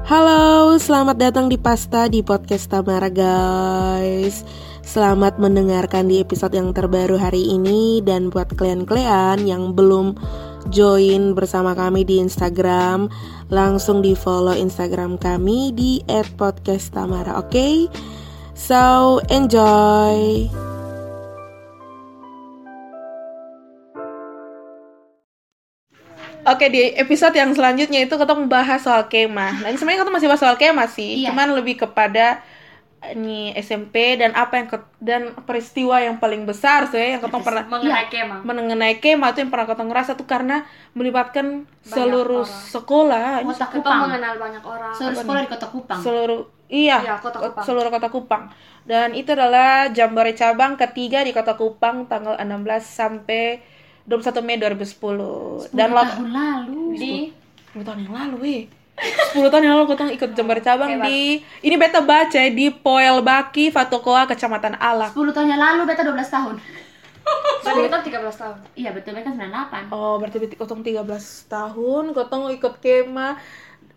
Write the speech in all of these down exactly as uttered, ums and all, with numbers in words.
Halo, selamat datang di Pasta di Podcast Tamara guys. Selamat mendengarkan di episode yang terbaru hari ini. Dan buat kalian-kalian yang belum join bersama kami di Instagram, langsung di follow Instagram kami di et podcast tamara, oke? Okay? So, enjoy! Oke, di episode yang selanjutnya itu kita membahas soal kemah. Nah, sebenarnya kita masih bahas soal kemah sih, iya. Cuman lebih kepada ini S M P dan apa yang ke- dan peristiwa yang paling besar sih yang kita pernah mengenai kemah. Mengenai kemah itu yang pernah kita ngerasa tuh karena melibatkan banyak seluruh orang. Sekolah. Kota Kupang mengenal banyak orang. Seluruh sekolah di Kota Kupang. Seluruh Iya, ya, kota Kupang. Seluruh Kota Kupang. Dan itu adalah Jambore cabang ketiga di Kota Kupang tanggal enam belas sampai dua puluh satu Mei dua ribu sepuluh. Dan lap- tahun lalu di sepuluh tahun yang lalu eh sepuluh tahun yang lalu aku ikut Jember cabang oh, di ini beta baca di Poelbaki, Fatukoa, Kecamatan Alak. sepuluh tahun yang lalu beta dua belas tahun. Berarti kita tiga belas tahun. Iya, betul mereka sembilan puluh delapan. Oh, berarti kotong tiga belas tahun kotong ikut kemah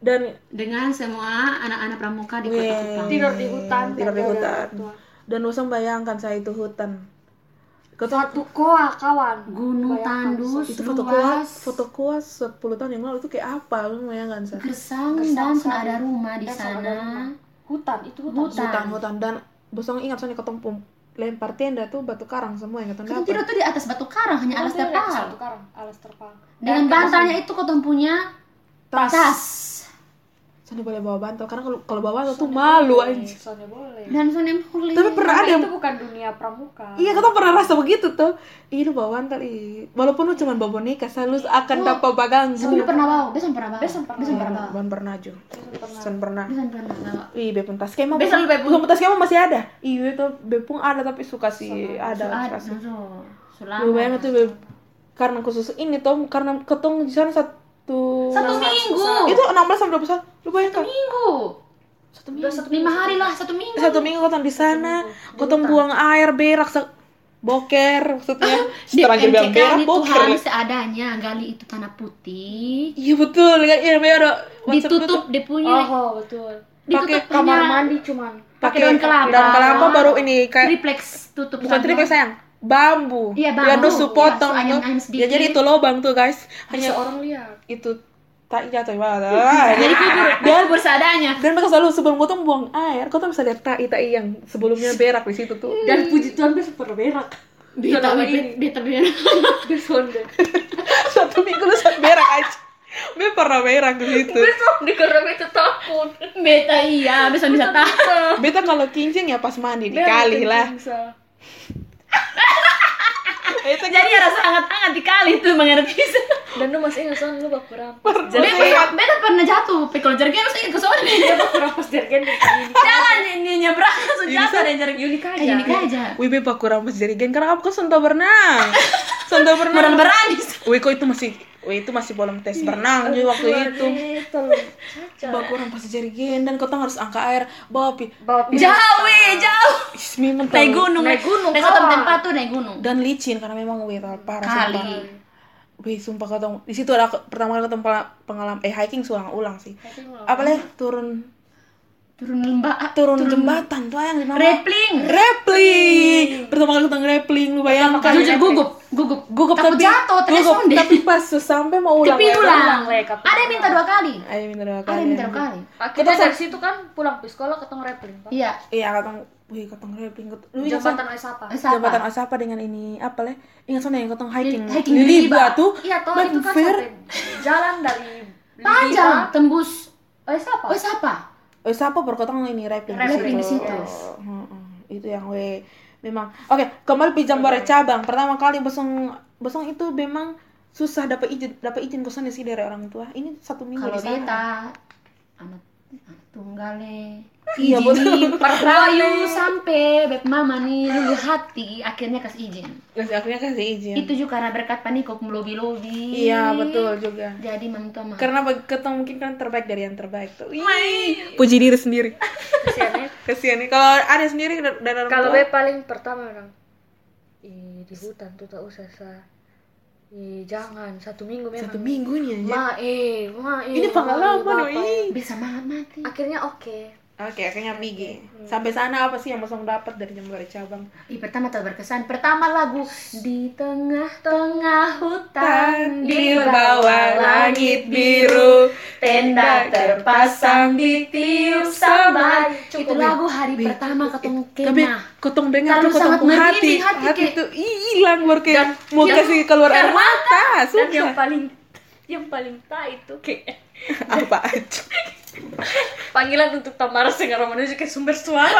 dan dengan semua anak-anak pramuka di Kota Kupang. Tidur di hutan, tidur di hutan. Dan usang bayangkan saya itu hutan. Fatukoa kawan gunung bayangkan, tandus itu Fatukoa Fatukoa sepuluh tahun yang lalu itu kayak apa lu bayangkan saya gersang, gersang dan sana ada rumah di sana hutan itu hutan hutan, hutan, hutan. Dan bosong ingat soalnya ketemu lempar tenda tuh batu karang semua yang ketemu dapat tidur tuh di atas batu karang hanya alas terpal alas terpal dengan bantalnya itu ketemu punya tas, tas. Soalnya boleh bawa bantal karena kalau kalau bawa bantal tuh malu anjir. Soalnya boleh. Dan soalnya boleh. Tapi pernah ada yang... itu bukan dunia pramuka. Iya, kita pernah rasa begitu tuh. Ih, lu bawa bantal ih. Walaupun lu cuma bawa boneka, selalu akan oh. dapat bagang. Tapi lu pernah bawa? Besan pernah bawa. Besan pernah. Besan pernah. Besan pernah aja. Besan pernah. Besan pernah. Ih, bepung tas kemah. Besan lu bepung tas kemah masih ada. Iya, itu bepung ada tapi suka sih ada suka. Lu bayangin tuh karena khusus ini tuh karena ketong di sana Tuh, satu minggu itu enam belas sampai dua puluh satu lu bayangkan satu minggu satu minggu satu lima hari lah satu minggu satu minggu kotong di sana kotong buang air berak se- boker maksudnya terlanjur bilang berak boker Tuhan seadanya gali itu tanah putih iya betul iya ada ditutup dia punya oh betul ditutup kamar mandi cuman pakai daun kelapa daun kelapa baru ini kayak triplex tutup bukan triplex sayang bambu, ya, bambu. Ya dosu potong ya, so, tuh, ya jadi itu lobang tuh guys, hanya orang lihat itu tak jatuh banget, jadi kubur, dia kubur seadanya. Dan mereka selalu sebelum kotong buang air, kotong bisa lihat tai tai yang sebelumnya berak di situ tuh. Hmm. Dan puji Tuhan dia super berak, dia terberak, dia terberak, dia sonde. Satu minggu lu sempat berak aja. Be pernah berak gitu. Besok di kolam itu takut. Beta iya, besok bisa takut. Beta kalau kincing ya pas mandi dikali lah. Itu jadi gitu. Rasa hangat-hangat dikali tuh mengenai bisa dan lu masih ingat soalnya lu baku rampas beta pernah jatuh pikul jergen masih ingat soalnya dia baku rampas jergen jalan nyebrang langsung jatuh dan jergen unik aja unik aja wih be baku rampas jergen karena aku sentuh berenang sentuh berenang berani wih kok itu masih wih itu masih belum tes berenang juga waktu itu baku rampas jergen dan kotong harus angka air bawa pi jauh jauh naik gunung naik gunung naik tempat tuh naik gunung dan licin karena memang wih parah kali wih sumpah ketemu di situ ada pertama kali ketemu pengalaman eh hiking sulang ulang sih apalagi turun turun lembah turun, turun jembatan tuh yang namanya rappling rappling pertama kali ketemu rappling lu bayangkan jujur gugup gugup gugup tapi jatuh gugup, tapi pas sampai mau ulang tapi ulang ada yang minta dua kali ada yang minta dua kali ada yang minta dua kali kita dari situ kan pulang ke sekolah ketemu rappling iya iya ketemu wih ketong rappling lu jembatan Osapa jembatan Osapa dengan ini apa leh ingat soalnya yang ketong hiking liba tuh iya toh itu kan jalan dari panjang tembus Osapa Osapa Osapa perkotong ini rappling rappling di situ itu yang we memang oke kembali ke Jambore cabang pertama kali besong besong itu memang susah dapat izin dapat izin kosan sih dari orang tua ini satu minggu di sana kalau kita anak tunggale iya betul perlayu sampai beb mama nih lulu hati akhirnya kasih izin akhirnya kasih izin itu juga karena berkat panikok melobi lobi iya betul juga jadi mantu karena ketemu mungkin kan terbaik dari yang terbaik tuh Wih. Puji diri sendiri kesiannya kesiannya kalau ada sendiri dan orang kalau beb paling pertama orang di hutan tuh tak usah sah Ih, jangan, satu minggu memang. Satu minggu nih aja. Ma, eh, ma, eh. Ini pengalaman, oi. Bisa malah mati. Akhirnya oke. Okay. Oke, okay, akhirnya Migi. Okay. Sampai sana apa sih yang Bosong dapat dari Jambore cabang? Ih, pertama terberkesan. Pertama lagu di tengah-tengah hutan, di bawah langit biru, tenda terpasang di tiup sabar. Itu lagu hari be, pertama ketemu Kemah. Ketong dengar tuh ketemu hati, hati, hati itu hilang keluar kayak mau kasih keluar air mata. Dan yang paling yang paling tai itu kayak apa aja. Panggilan untuk Tamara segera menuju ke sumber suara.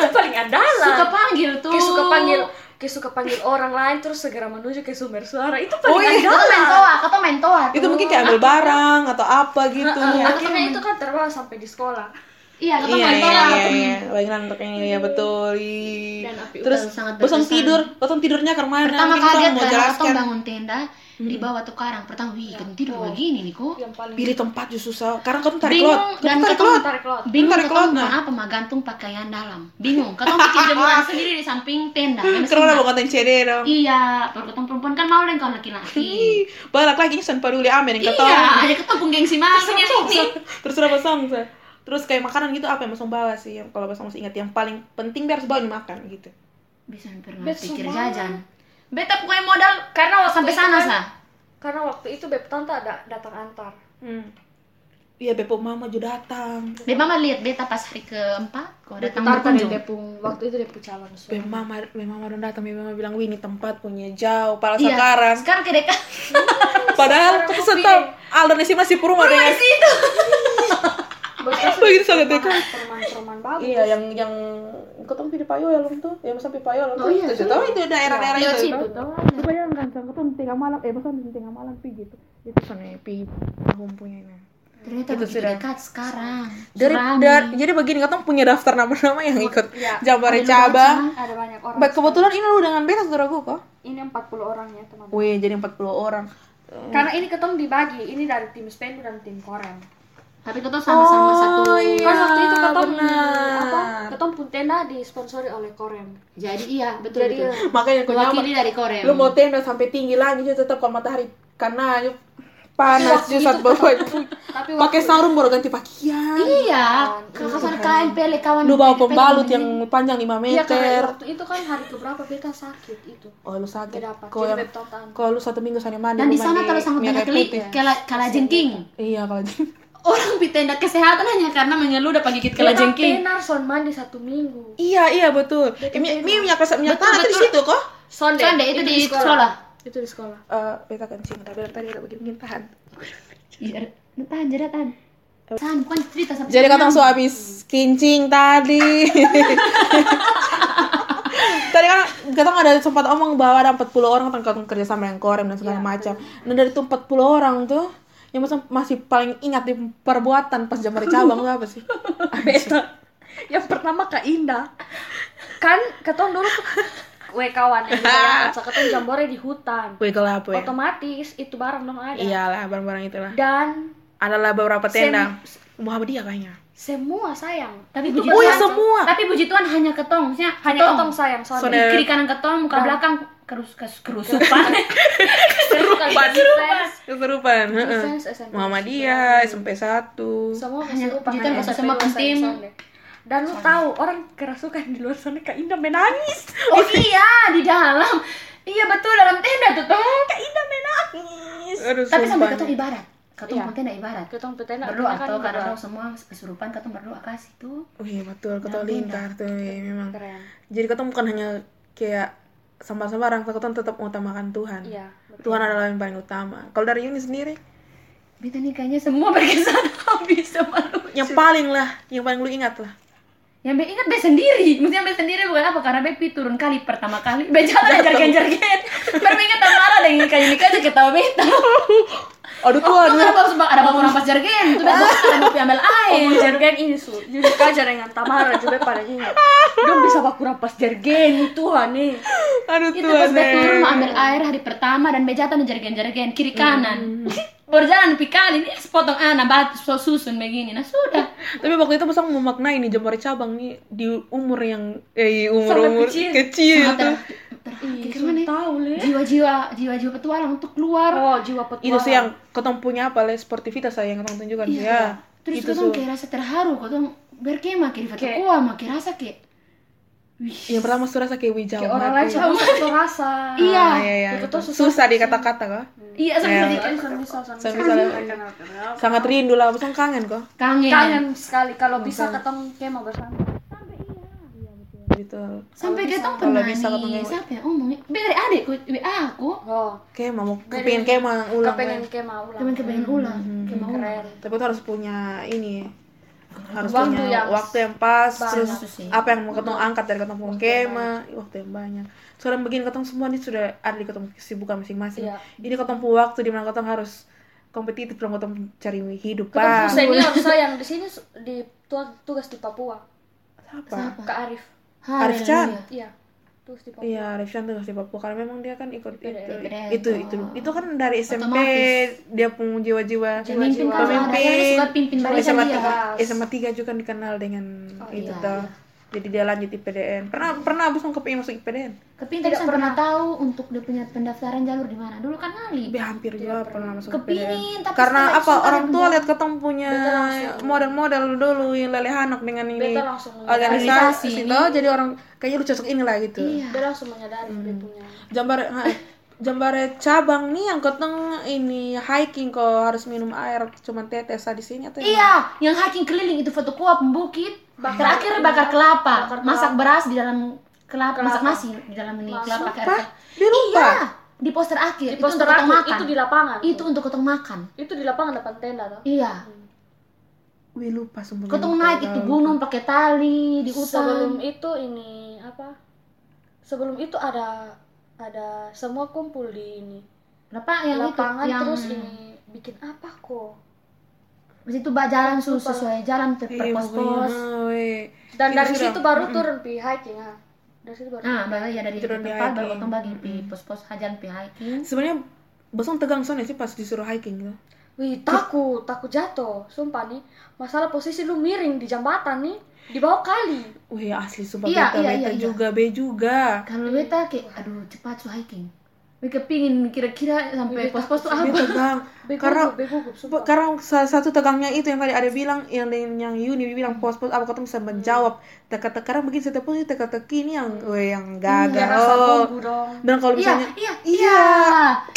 Itu paling adalah. Suka panggil tuh. Kayak suka panggil, kayak suka panggil orang lain terus segera menuju ke sumber suara. Itu paling oh, iya. adalah. Mentoa, kata mentoa. Itu mungkin kayak ambil barang atau apa gitu. Nah, katanya itu kan terbawa sampai di sekolah. Iya, kata iya, mentora iya, iya, bagian untuk yang iya betul. Iya. Dan api terus Bosong tidur, Bosong tidurnya ke mana? Pertama kali dia Bosong bangun tenda hmm. di bawah tuh karang. Pertama, wih, ya, kan tidur begini nih kok. Pilih tempat justru susah. Karang kamu tarik lot. Dan tarik lot. Bingung tarik lot. Nah, apa gantung pakaian dalam. Bingung. Kamu bikin jemuran sendiri di samping tenda. Karena bukan tencere dong. Iya, perkutang perempuan kan mau dengan laki-laki. Balak lagi san peduli amen yang ketong. Iya, ada ketong gengsi masing ini. Terus udah Bosong. Terus kayak makanan gitu apa yang Bosong bawa sih? Yang kalau Bosong masih ingat yang paling penting biar harus bawa dimakan gitu. Bisa pernah pikir jajan. Beta punya modal karena waktu sampai sana sah. Karena waktu itu beb tante ada datang antar. Hmm. Iya beb mama juga datang. Beb mama lihat beta pas hari keempat kok datang berkunjung. Waktu itu beb calon suami. Beb mama beb mama udah datang, beb mama bilang, "Wih, ini tempat punya jauh, pala iya. sekarang." Sekarang ke dekat. Padahal tuh sentap Aldernya masih puruma dengan situ. Begitu sangat dekat. Perman-perman bagus. Iya, yang yang ketemu di Payo ya lom tuh. Ya masa di Payo lom tuh. Itu tahu itu daerah-daerah itu. Itu bayangkan sampai tengah malam, eh bahkan tengah malam pergi gitu. Itu sana pergi ngumpulnya ini. Ternyata begitu dekat sekarang. Dari jadi begini ketemu punya daftar nama-nama yang ikut Jambore cabang. Ada banyak orang. Kebetulan ini lu dengan beta saudara gua kok. Ini empat puluh orang ya, teman-teman. Wih, jadi empat puluh orang. Karena ini ketemu dibagi, ini dari tim Spendu dan tim Corem. Tapi ketong sama-sama oh, satu iya, kan waktu itu ketong apa ketong pun tenda disponsori oleh Corem. Jadi iya betul jadi, betul. Iya. Makanya wakili dari Corem. Lu mau tenda sampai tinggi lagi aja tetap kalau matahari karena panas juga saat bawa pakai sarung baru ganti pakaian. Iya. Kapan kain pele kawan. Lu bawa pembalut yang panjang lima meter. Iya kan waktu itu kan hari keberapa beta sakit itu. Oh lu sakit. Kalau lu satu minggu sana mandi. Dan di sana terus sama tenda kelik kala jengking. Iya kala jengking. Orang di tenda kesehatan hanya karena mengeluh udah gigit kelajengking. Benar, son mandi satu minggu. Iya, iya betul. Ini minyak resep minyak tanah di situ kok. Sonde. Sonde itu, itu di, di sekolah. sekolah. Itu di sekolah. Eh, uh, beta kencing, tapi tadi enggak begini tahan. Iya, tahan jadi tahan. Tahan bukan cerita sampai. Jadi katong so habis kencing tadi. Tadi kan katong ada sempat omong bahwa ada empat puluh orang katong kerja sama yang Corem dan segala ya, macam. Nah, dari itu empat puluh orang tuh yang masih masih paling ingat di perbuatan pas Jambore cabang tuh apa sih? Beta. Yang pertama Kak Indah. Kan ketong dulu we kawan yang biasa ketong Jambore di hutan. We kelapa ya. Otomatis itu barang dong ada. Iyalah, barang-barang itulah. Dan adalah beberapa tenda. Sem- Muhammadiyah kayaknya. Semua sayang. Tapi puji oh, Tuhan. Ya, semua. Tapi puji Tuhan hanya ketong, maksudnya hanya ketong sayang. Soalnya kiri kanan ketong, muka belakang kerus kerusupan. Keserupan, keserupan. Muhammadiyah, S M P satu. Semua keserupan. Jutaan bahasa sama penting. Dan lu tahu orang kerasukan di luar sana Kak Indah menangis. Oh iya, di dalam. Iya betul dalam tenda tuh tuh Kak Indah menangis. Tapi sampai ketong ibarat. Katong iya. Tenda ibarat. Katong tenda berdoa kan atau karena semua kesurupan katong berdoa kasih tuh. Oh iya betul, katong lintar tuh ya, memang. Keren. Jadi katong bukan hanya kayak sama-sama orang, katong tetap utamakan Tuhan. Iya, Tuhan adalah yang paling utama. Kalau dari Yuni sendiri, beta nih kayaknya semua berkesan habis sama lu. Yang paling lah, yang paling lu ingat lah. Yang be ingat be sendiri, mesti be sendiri bukan apa karena be pi turun kali pertama kali be jalan jargen-jargen. Bermingat Tamara dengan kayak ini aja ketawa beta. Aduh tuh, oh, aduh. Ada bang, ada bang orang pas jargen, tuh bang ada mau ambil air. Oh, jargen ini su, jadi kajar dengan Tamara juga pada ingat. Dong bisa baku rampas jargen itu aneh. Aduh tuh. Itu pas turun mau ambil air hari pertama dan bejatan jargen-jargen kiri kanan. Mm. Berjalan pikali ini sepotong anak batu so susun begini, nah sudah. Tapi waktu itu Bosong memaknai nih Jambore cabang nih di umur yang eh umur-umur kecil. Sangat ter- ter- Iya, tahu le. Jiwa-jiwa, jiwa-jiwa petualang untuk keluar. Oh, jiwa petualang. Itu sih yang ketong punya apa le sportivitas saya yang ketong tunjukkan iya, ya. Terus itu ketong kayak rasa terharu, ketong berkemah kayak Fatukoa, makin rasa kayak wih. Ya pertama tuh rasa kayak wijau. Kayak orang lain tuh rasa. Iya. Susah dikata-kata kok. Iya, sangat rindu lah, langsung kangen kok. Kangen. Kangen sekali kalau bisa ketong kemah bersama. Betul. Sampai ketong pernah bisa ketemu siapa ya omongnya dari adik W A aku. Oh, kayak mau kepengen kayak mau ulang. Kepengen kayak mau ulang. Cuman kepengen ulang, kayak mau ulang. Tapi tuh harus punya ini. Harus waktu punya yang waktu yang pas, banyak. Terus apa yang mau ketong angkat dari ketong pun kema, waktu yang banyak. Soalnya begini ketong semua ini sudah ada di ketong kesibukan masing-masing. Iya. Ini ketong punya waktu di mana ketong harus kompetitif, dong ketong cari hidup. Ketong senior saya yang di sini di tugas di Papua. Siapa? Kak Arief. Ha, Arif Chan, iya, terus di Papua. Iya, Arif Chan terus di Papua. Karena memang dia kan ikut I P D N, itu, I P D N, itu, itu, oh. itu kan dari S M P otomatis. Dia punya jiwa-jiwa pemimpin, pemimpin. S M P tiga juga dikenal dengan oh, itu iya, tuh. Iya. Jadi dia lanjut I P D N. Pernah pernah abis kepingin masuk I P D N? Kepingin tidak pernah tahu untuk dia punya pendaftaran jalur di mana. Dulu kan ngali. Ya, hampir juga pernah masuk kepingin, I P D N. Tapi karena apa? Orang tua lihat ketemu punya model-model dulu yang lelehanak dengan ini organisasi itu, jadi orang kayaknya lu cocok inilah gitu. Iya. Dia langsung menyadari hmm. dia punya. Jambore Jambore cabang nih yang keteng ini hiking kok harus minum air cuma tetes di sini atau iya, yang hiking keliling itu Fatukoa pembukit, terakhir bakar kelapa, bakar masak beras di dalam kelapa, kelapa. Masak nasi di dalam ini kelapa kayak iya, di poster akhir, di poster itu akhir makan. Itu di lapangan. Itu untuk keteng makan. Itu di lapangan depan tenda tuh. Iya. Hmm. Wih lupa sebelum. Keteng naik itu gunung pakai tali di hutan. Sebelum itu ini apa? Sebelum itu ada ada semua kumpul di ini Lapa, yang lapangan itu, yang... terus ini bikin apa kok di situ bak jalan sus sesuai jalan terperpos-pos dan dari situ baru turun pi hiking ah dari situ baru ah baru ya dari turun tempat baru potong bagi pi pos-pos hajan pi hiking sebenarnya bosong tegang soalnya sih pas disuruh hiking gitu wih takut takut jatuh sumpah nih masalah posisi lu miring di jembatan nih di bawah kali. Wih asli sumpah iya, beta, iya, beta iya, juga, iya. B juga. Kalau beta kayak aduh cepat su hiking. Beta pingin kira-kira sampai pos-pos tuh apa? Tegang. Karena karena satu tegangnya itu yang tadi ada bilang yang yang Yuni bilang pos-pos apa kau bisa menjawab. Teka-teka mungkin setiap pos teka-teki ini yang weh yang gagal. Dan kalau misalnya iya iya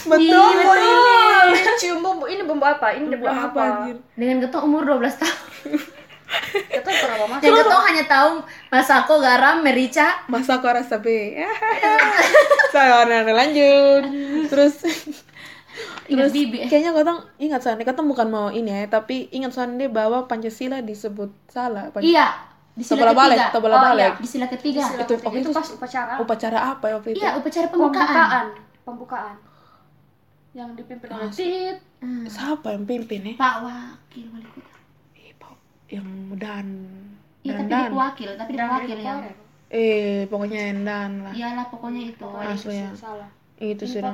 betul ini cium bumbu ini bumbu apa? Ini bumbu apa? Dengan ketua umur dua belas tahun. Kita pernah masak. Kita tuh hanya tahu masako garam merica, masako rasa B. Saya so, lanjut. Terus terus kayaknya kadang ingat soalnya kadang bukan mau ini ya, tapi ingat soalnya bahwa Pancasila disebut salah. Pancasila. Iya, di sila ketiga. Tebola balik, oh, iya. Di sila ketiga. Di sila itu ketiga. Itu pas upacara. Upacara apa ya waktu itu? Iya, upacara pembukaan. Pembukaan. Pembukaan. Yang dipimpin oleh Tit. Hmm. Siapa yang pimpin ya? Pak Wakil Wali Kota. Yang dan iya tapi dan. Wakil tapi dan wakil yang eh pokoknya yang dan lah iyalah pokoknya itu asli ya itu sudah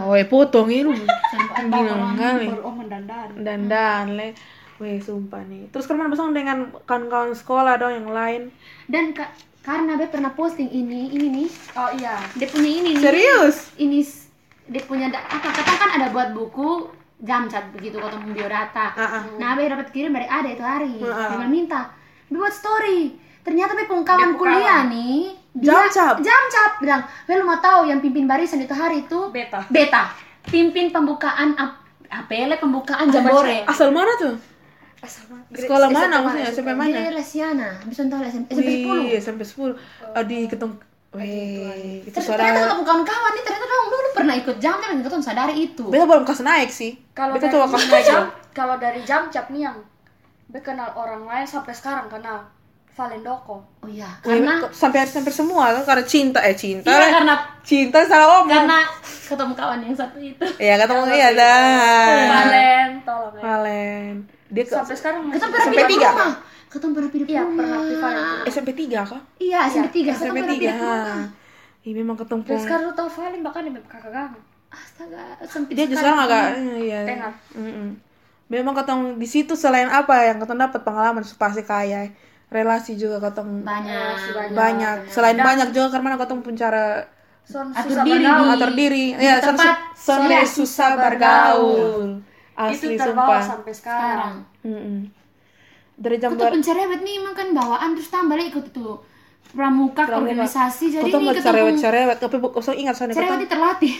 oh eh potong ini bilang kali dan dan le weh sumpah nih terus kemarin besok dengan kawan-kawan sekolah dong yang lain dan ka, karena dia pernah posting ini ini nih oh iya dia punya ini nih serius ini dia punya apa katakan ada buat buku jam cat begitu kalau temu biodata. Uh-uh. Nah, Abe dapat kirim dari Ade itu hari. Uh-uh. Dia minta buat story. Ternyata Abe pengkawan kuliah nih, jam cap. Jam cap bilang, "Weh lu mau tahu yang pimpin barisan itu hari itu?" Beta. Beta. Pimpin pembukaan apele pembukaan Jambore. Asal mana tuh? Asal mana? Sekolah mana maksudnya? Sampai mana? Di Lasiana. Bisa tahu S M P sepuluh. Iya, S M P sepuluh. Di ketong weh, itu ternyata kawan-kawan nih ternyata dong dulu pernah ikut jam kan kita tuh sadari itu. Beta belum kas naik sih. Kalau dari jam, kalau dari jam cap nih yang bekenal orang lain sampai sekarang kenal Valendoko. Oh iya, karena Wih, sampai sampai semua kan karena cinta eh cinta. Iya, lah. Karena cinta salah omong. Karena ketemu kawan yang satu itu. Iya, ketemu iya dah. Valen, tolong ya. Valen. Dia sampai sekarang kita sampai tiga. Ketemu pernah pilih iya, pernah pilih S M P tiga kah? Iya, S M P tiga. S M P tiga. Iya, memang ketemu. Terus sekarang lu tahu Valen bahkan dia kakak kamu. Astaga, S M P dia juga agak iya. Tengah. Heeh. Memang ketemu di situ selain apa yang ketemu dapat pengalaman pasti kaya. Relasi juga ketemu. Banyak. Banyak. Selain banyak juga karena ketemu pun cara Son atur susah diri, bergaul. Atur diri. Ya, son, son ya, susah bergaul. Asli, itu terbawa sumpah. Sampai sekarang. Heeh. Dari Jambore. Itu pencerewet nih emang kan bawaan, terus tambah lagi ikut itu pramuka, pramuka organisasi. Jadi ini ketemu cerewet-cerewet, tapi kosong ingat soalnya ketemu. Cerewet terlatih.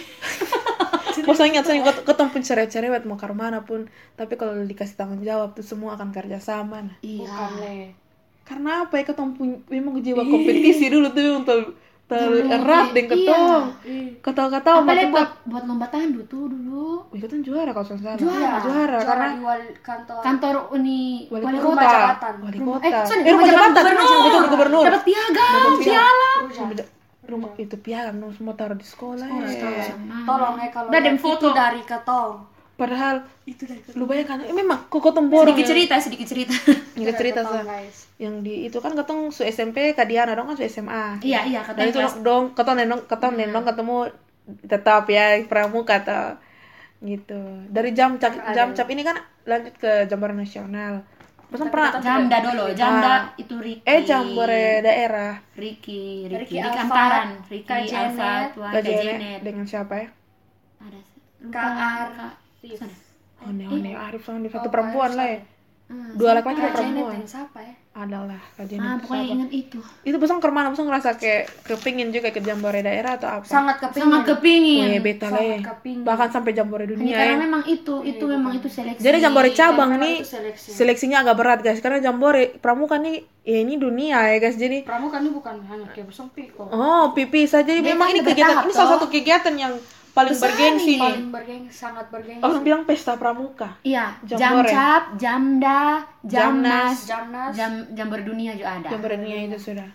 Kosong ingat soalnya ketemu pencerewet-cerewet mau ke mana pun, tapi kalau dikasih tanggung jawab tuh semua akan kerja sama. Nah. Iya. Bukannya. Karena apa ya, ketemu memang jiwa kompetisi dulu tuh untuk terlalu erat deh ketong, ketong-ketong. Apalagi buat buat lomba tandu tuh dulu. Wih, kan juara kalau salah. Juara, juara karena kantor kantor uni wali kota. Wali kota. Eh, rumah jabatan gubernur, gubernur. Dapat piagam, piala. Rumah itu piagam semua taruh di sekolah. Tolong ya kalau itu dari ketong. Padahal itu dari lu bayangkan, eh, memang kok ketong borong. Sedikit cerita, sedikit cerita. Sedikit cerita sah. Yang di itu kan ketong su S M P Kadiana dong kan su S M A. Iya, iya, ketong. Dan itu dong ketong nendong, ketong nendong hmm. ketemu tetap ya pramuka tuh. Gitu. Dari jam cap, jam cap ini kan lanjut ke Jambore nasional. Pesan pernah Jamda dulu, Jamda itu Riki. Eh, Jambore daerah. Riki, Riki Kantaran, Riki Alfa, Tuan Janet. Dengan siapa ya? Ada Kak Arif. Oh, Neo Arif sama satu perempuan lah ya. Dua laki-laki satu perempuan. Siapa ya? Adalah kajian. Ah, pokoknya ingat itu. Itu besok ke mana? Besok ngerasa kayak kepingin juga ke Jambore daerah atau apa? Sangat kepingin. Sangat kepingin. Weh, beta lah. Bahkan sampai Jambore dunia. Karena memang itu, itu memang itu seleksi. Jadi Jambore cabang nih seleksinya agak berat, guys. Karena Jambore pramuka nih ya ini dunia ya, guys. Jadi pramuka ini bukan hanya kayak besok piko. Oh, pipi saja. Jadi memang ini kegiatan, ini salah satu kegiatan yang paling bergengsi, paling bergengsi, sangat bergengsi. Orang bilang pesta pramuka. Iya, Jambore. Jamcap, Jamda, Jamnas, Jamnas, Jam Jambore dunia juga ada. Jambore dunia itu sudah.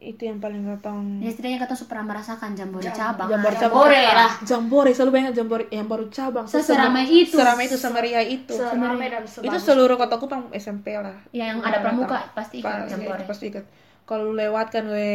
Itu yang paling ketong. Ya setidaknya ketong sudah merasakan Jambore Jam, cabang. Jambore, Jambore lah. Jambore selalu banyak Jambore yang baru cabang. Seramai itu. Seramai itu semeria itu. Seramai dan sebagus. Itu seluruh kota Kupang S M P lah. Iya, yang nah, ada pramuka pasti ikut Jambore. Pasti ikut. Kalau lewatkan we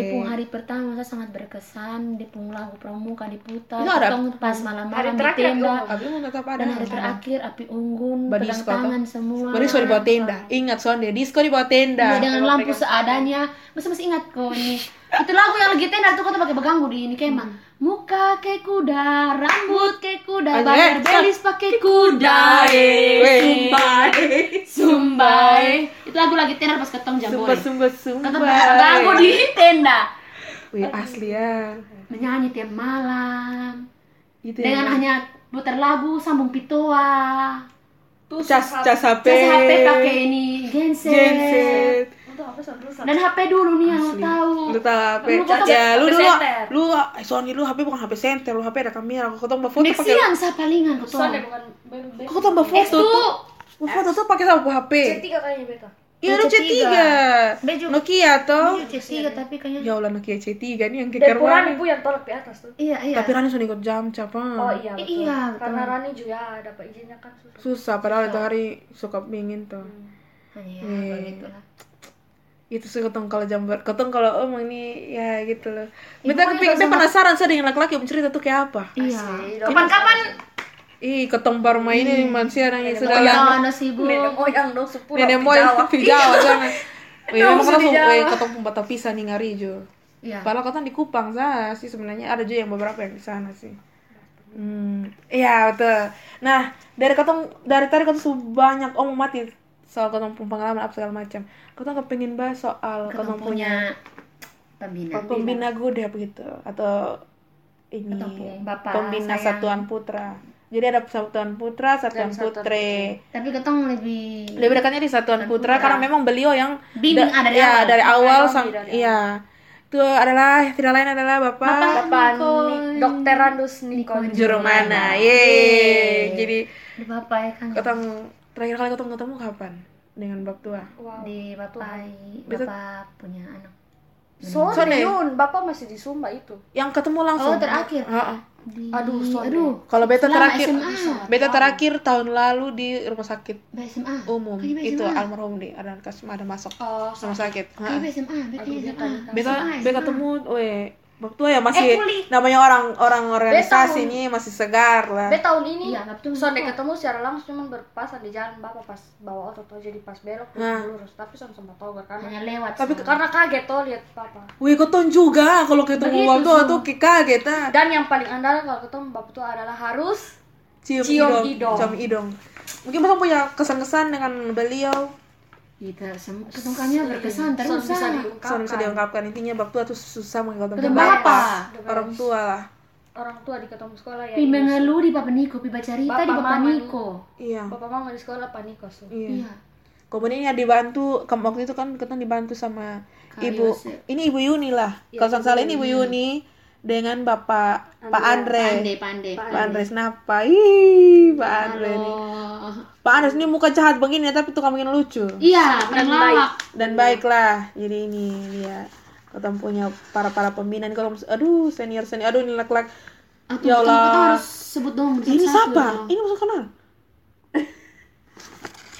Depung hari pertama saya sangat berkesan, Depung lagu pramuka diputar, ketong pas malam-malam di tenda. Dan hari terakhir api unggun, pedang tangan semua. Badisko di bawah tenda. Ingat soalnya disko di bawah tenda. Dengan lampu seadanya. Masih-masih ingat kok ini. Itu lagu yang lagi tenda tuh kata pakai beganggu di ini kemah. Muka kayak kuda, rambut kayak kuda, bakar belis pakai kuda. Sumbai, Sumbai. Itu lagu lagi tenda pas ketong Jambore. Sumba, sumba, sumba. Lagu di tenda. Wih, asli ya. Menyanyi tiap malam. Gitu ya. Dengan hanya putar lagu sambung pitoa. Tuh cas cas H P. Cas H P pakai ini genset. Genset. Untuk apa sih? Dan H P dulu nih aku tahu. Lu tahu H P. Ya, lu dulu. Lu Sony lu H P bukan H P center, lu H P ada kamera. Kau tambah foto pakai. Nexian sa palingan kau tahu. Kau tambah foto tuh. Foto tuh pakai sama H P. C tiga kayaknya beta. Iya, C tiga. Nokia toh. C tiga tapi kayaknya ya ulah Nokia C tiga nih yang keker warna. Depuran ibu yang tolak di atas tuh. Iya, iya. Tapi Rani sudah ikut jam capang. Oh iya. Betul. Iya, betul. Karena Rani juga dapat izinnya kan susah. Susah padahal susah. Itu hari suka pengin tuh. Hmm. Iya, yeah. Begitulah. Itu sih ketong kalau Jambore, ketong kalau omong ini ya gitu loh. Bentar kepikir penasaran saya dengan laki-laki bercerita tuh kayak apa. Iya. Kapan-kapan ih, ketong baru main ini manusia yang sudah lama. Nenek moyang dong sepuluh. Nenek moyang Jawa sana. Wih, langsung wih ketong pembata pisah nih ngarijo. Iya. Padahal ketong di Kupang sana sih sebenarnya ada juga yang beberapa yang di sana sih. Hmm, iya betul. Nah, dari ketong dari tadi ketong banyak omong mati soal ketong pengalaman apa segala macam. Ketong kepengin bahas soal ketong punya pembina. Pembina gude begitu atau ini pembina satuan putra. Jadi ada satuan putra, satuan putri. Tapi ketong lebih lebih dekatnya di satuan putra, putra karena memang beliau yang bimbing da- ada ya, dari awal sang iya. Itu adalah tidak lain adalah Bapak Bapak Nikon, Dokter Radus Nikon Jurmana. Ye. Jadi Bapak ya kan. Ketemu terakhir kali ketemu ketemu kapan? Dengan Bapak tua. Wow. Di Bapak Bapak punya anak. So, Yun, Bapak masih di Sumba itu. Yang ketemu langsung. Oh, terakhir. Heeh. Di... Aduh, sorry. Aduh. Kalau beta selama terakhir, S M A. Beta terakhir tahun lalu di rumah sakit S M A. Umum. S M A. Itu almarhum di ada kas ada masuk oh, rumah sakit. Heeh. Beta S M A, beta S M A. Beta beta ketemu we Betul ya masih eh, namanya orang-orang organisasi ini masih segar lah. Be tahun ini ya, sonde ketemu secara langsung cuman berpasan di jalan bapak pas bawa otot aja di pas belok nah. lurus tapi sama sama togar kan hanya lewat. Tapi karena kaget tuh lihat papa. Wih keton juga kalau ketemu waktu tuh kaget ah. Dan yang paling andalan kalau ketemu bapak tuh adalah harus cium, cium idong. Cium idong. Mungkin bapak punya kesan-kesan dengan beliau. Kita semua ketungkannya berkesan terus bisa diungkapkan. Bisa diungkapkan intinya bapak tuh susah mengungkapkan bapak orang tua lah. Orang tua di ketemu sekolah ya. Pi mengeluh di bapak Niko, pi baca cerita di bapak Niko. Iya. Bapak mama di sekolah Pak Niko. So. Iya. Iya. Kemudian ya dibantu, waktu itu kan kita dibantu sama Kak Ibu. Yosef. Ini Ibu Yuni lah. Ya, kalau salah ini Ibu Yuni dengan Bapak Andre. Pak Andre. Pak Andre. Pak Andre kenapa? Ih, Pak Andre ini. Pak Andre ini muka jahat begini tapi tukang bikin lucu. Iya, dan baik. Dan baiklah. Jadi ini dia ketempunya para-para pembina ini kalau aduh senior-senior aduh ini lak-lak. Ya Allah. Harus sebut dong. Ini siapa? Ini masuk kenal.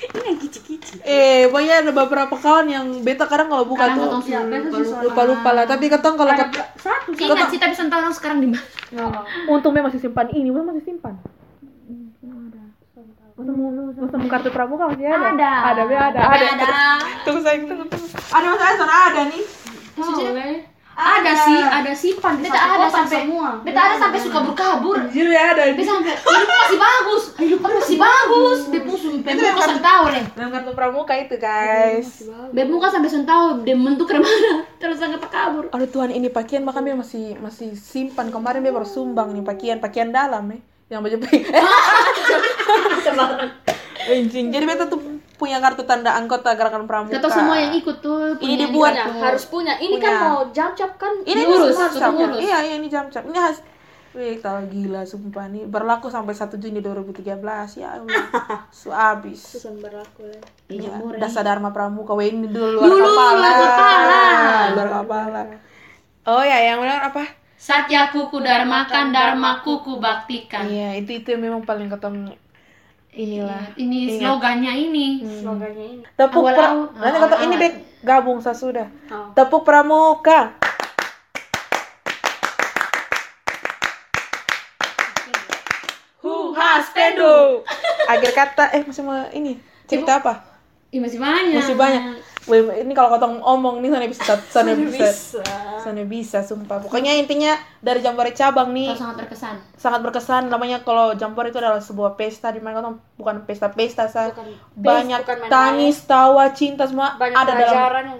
Ini yang kici-kici. Eh, banyak ada beberapa kawan yang beta kadang kalau buka kadang tuh ya, lupa-lupa lah. Tapi ketong kalau ke satu sih ingat sih tapi sentang sekarang di mana. Oh. Untungnya masih simpan ini, udah masih simpan. Udah mulu, udah kartu pramuka masih ada. Ada. Ada, ada, ada. ada. ada. Tunggu sayang, tunggu, tunggu. Ada Mas Azan ada nih. Oh, ada sih, ada simpan. Beta ada sampai semua. Beta ada sampai suka berkabur. Anjir ya ada. Beta sampai ini masih bagus. Ini masih bagus. Dia pusing pengen sentau deh. Dalam kartu pramuka itu, guys. Beb muka sampai sentau, dia mentuk kemana? Terus sangat kabur. Aduh Tuhan, ini pakaian maka dia masih masih simpan. Kemarin dia baru sumbang nih pakaian-pakaian dalam ya. Yang baju pink. Anjing. Jadi beta tuh punya kartu tanda anggota Gerakan Pramuka. Atau semua yang ikut tuh ini dibuat tuh. Harus punya. Ini punya. Kan mau jamcap kan ini lurus, lurus. Iya, iya ini jamcap. Ini has. Wih, kalau gila sumpah nih berlaku sampai satu Juni dua ribu tiga belas ya Allah. Su habis. Susan berlaku ya. Ini ya, Dasadarma Pramuka weh ini dulu luar kepala. Luar kepala. Luar kepala. Oh ya, yang benar apa? Satya kuku dharmakan, dharma kuku baktikan. Iya, itu itu memang paling ketemu. Inilah ini ingat. Slogannya ini hmm. slogannya ini tepuk pramuka nanti kata ini dek gabung sasudah oh. Tepuk pramuka huha stendo akhir kata eh masih mau ini cerita Ibu, apa iya masih banyak masih banyak ini kalau kotong omong nih sana bisa sana bisa sana bisa sumpah pokoknya intinya dari Jambore cabang nih sangat berkesan sangat berkesan namanya kalau Jambore itu adalah sebuah pesta di mana kotong bukan pesta-pesta sa bukan, banyak pes, bukan tangis tawa cinta semua banyak ada dalam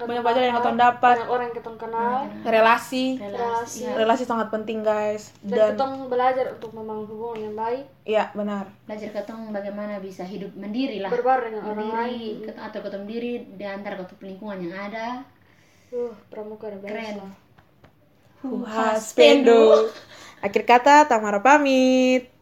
banyak pelajaran yang kotong dapat banyak orang yang kotong kenal relasi relasi, ya. Relasi sangat penting guys dan, dan kotong belajar untuk membangun hubungan yang baik iya benar belajar kotong bagaimana bisa hidup mendiri lah berbaur dengan orang lain atau kotong diri di antara kotong lingkungan yang ada. Uh, pramuka ada keren. Huha, spendo. Akhir kata Tamara pamit.